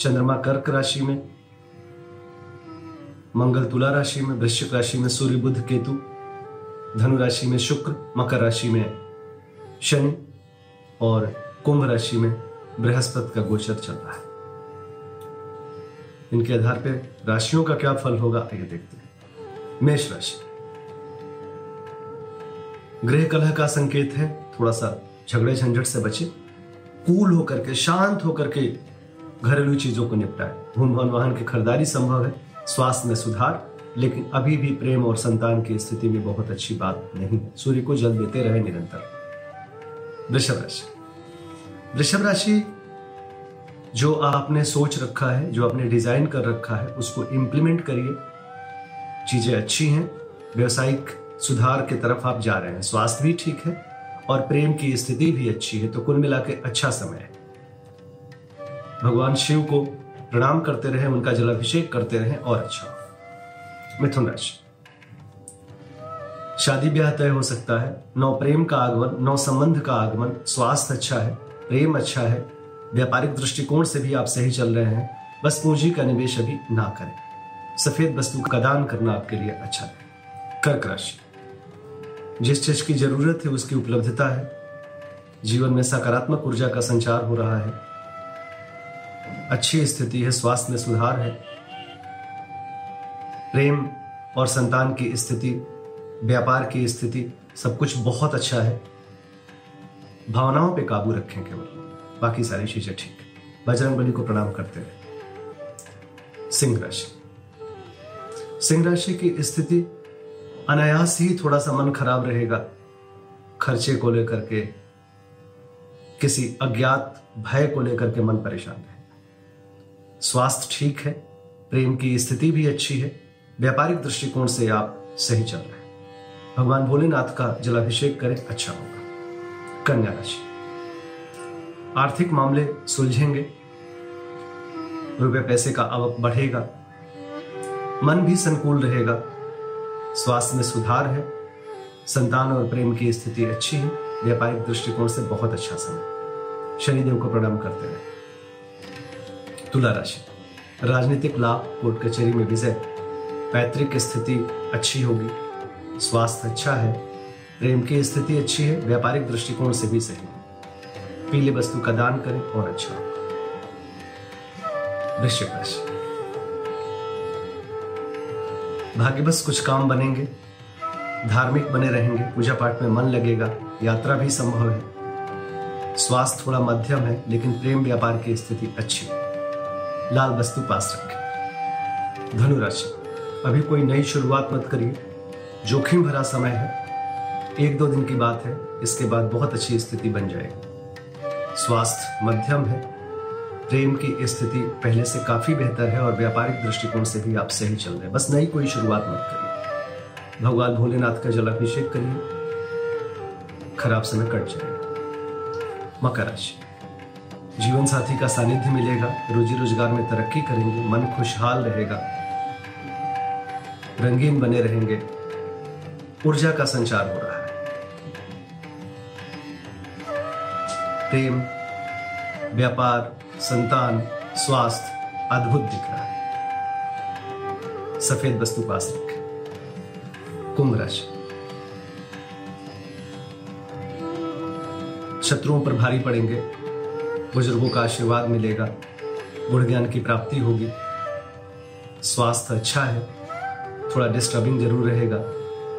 चंद्रमा कर्क राशि में, मंगल तुला राशि में, वृश्चिक राशि में सूर्य बुध केतु, धनु राशि में शुक्र, मकर राशि में शनि और कुंभ राशि में बृहस्पति का गोचर चल रहा है। इनके आधार पर राशियों का क्या फल होगा ये देखते हैं। मेष राशि, गृह कलह का संकेत है, थोड़ा सा झगड़े झंझट से बचे, कूल होकर के शांत होकर के घरेलू चीजों को निपटाएं। भूमि वाहन की खरीदारी संभव है, स्वास्थ्य में सुधार, लेकिन अभी भी प्रेम और संतान की स्थिति में बहुत अच्छी बात नहीं है। सूर्य को जल देते रहे निरंतर। वृषभ राशि, वृषभ राशि जो आपने सोच रखा है, जो आपने डिजाइन कर रखा है, उसको इम्प्लीमेंट करिए। चीजें अच्छी हैं, व्यवसायिक सुधार की तरफ आप जा रहे हैं, स्वास्थ्य भी ठीक है और प्रेम की स्थिति भी अच्छी है, तो कुल मिला के अच्छा समय है। भगवान शिव को प्रणाम करते रहें, उनका जलाभिषेक करते रहें और अच्छा हो। मिथुन राशि, शादी ब्याह तय हो सकता है, नौ प्रेम का आगमन, नौ संबंध का आगमन, स्वास्थ्य अच्छा है, प्रेम अच्छा है, व्यापारिक दृष्टिकोण से भी आप सही चल रहे हैं, बस पूंजी का निवेश अभी ना करें। सफेद वस्तु का दान करना आपके लिए अच्छा है। कर्क राशि, जिस चीज की जरूरत है उसकी उपलब्धता है, जीवन में सकारात्मक ऊर्जा का संचार हो रहा है, अच्छी स्थिति है, स्वास्थ्य में सुधार है, प्रेम और संतान की स्थिति, व्यापार की स्थिति, सब कुछ बहुत अच्छा है। भावनाओं पर काबू रखें केवल, बाकी सारी चीजें ठीक। बजरंग बली को प्रणाम करते रहे। सिंह राशि, सिंह राशि की स्थिति अनायास ही थोड़ा सा मन खराब रहेगा, खर्चे को लेकर के, किसी अज्ञात भय को लेकर के मन परेशान है। स्वास्थ्य ठीक है, प्रेम की स्थिति भी अच्छी है, व्यापारिक दृष्टिकोण से आप सही चल रहे हैं। भगवान भोलेनाथ का जलाभिषेक करें, अच्छा होगा। कन्या राशि, आर्थिक मामले सुलझेंगे, रुपए पैसे का आवक बढ़ेगा, मन भी संकुल रहेगा, स्वास्थ्य में सुधार है, संतान और प्रेम की स्थिति अच्छी है, व्यापारिक दृष्टिकोण से बहुत अच्छा समय। शनिदेव को प्रणाम करते रहे। तुला राशि, राजनीतिक लाभ, कोर्ट कचहरी में विजय, पैतृक स्थिति अच्छी होगी, स्वास्थ्य अच्छा है, प्रेम की स्थिति अच्छी है, व्यापारिक दृष्टिकोण से भी सही है, पीले वस्तु का दान करें और अच्छा होगा। वृश्चिक राशि, भाग्यवश कुछ काम बनेंगे, धार्मिक बने रहेंगे, पूजा पाठ में मन लगेगा, यात्रा भी संभव है, स्वास्थ्य थोड़ा मध्यम है, लेकिन प्रेम व्यापार की स्थिति अच्छी है, लाल वस्तु पास रखें। धनु राशि, अभी कोई नई शुरुआत मत करिए, जोखिम भरा समय है, एक दो दिन की बात है, इसके बाद बहुत अच्छी स्थिति बन जाएगी। स्वास्थ्य मध्यम है, प्रेम की स्थिति पहले से काफी बेहतर है और व्यापारिक दृष्टिकोण से भी आप सही चल रहे हैं, बस नई कोई शुरुआत मत करिए। भगवान भोलेनाथ का जलाभिषेक करिए, खराब समय कट जाएगा। मकर राशि, जीवन साथी का सानिध्य मिलेगा, रोजी रोजगार में तरक्की करेंगे, मन खुशहाल रहेगा, रंगीन बने रहेंगे, ऊर्जा का संचार हो रहा है, प्रेम, व्यापार, संतान, स्वास्थ्य अद्भुत दिख रहा है, सफेद वस्तु पास रखें। कुंभ राशि, शत्रुओं पर भारी पड़ेंगे, बुजुर्गों का आशीर्वाद मिलेगा, गुण ज्ञान की प्राप्ति होगी, स्वास्थ्य अच्छा है, थोड़ा डिस्टर्बिंग जरूर रहेगा,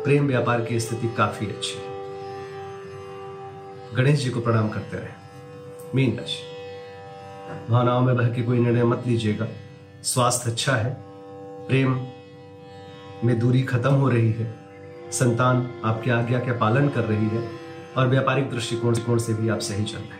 प्रेम व्यापार की स्थिति काफी अच्छी है। गणेश जी को प्रणाम करते रहे। मीन राशि, भावनाओं में बह के कोई निर्णय मत लीजिएगा, स्वास्थ्य अच्छा है, प्रेम में दूरी खत्म हो रही है, संतान आपकी आज्ञा का पालन कर रही है और व्यापारिक दृष्टिकोण से भी आप सही चल रहे हैं,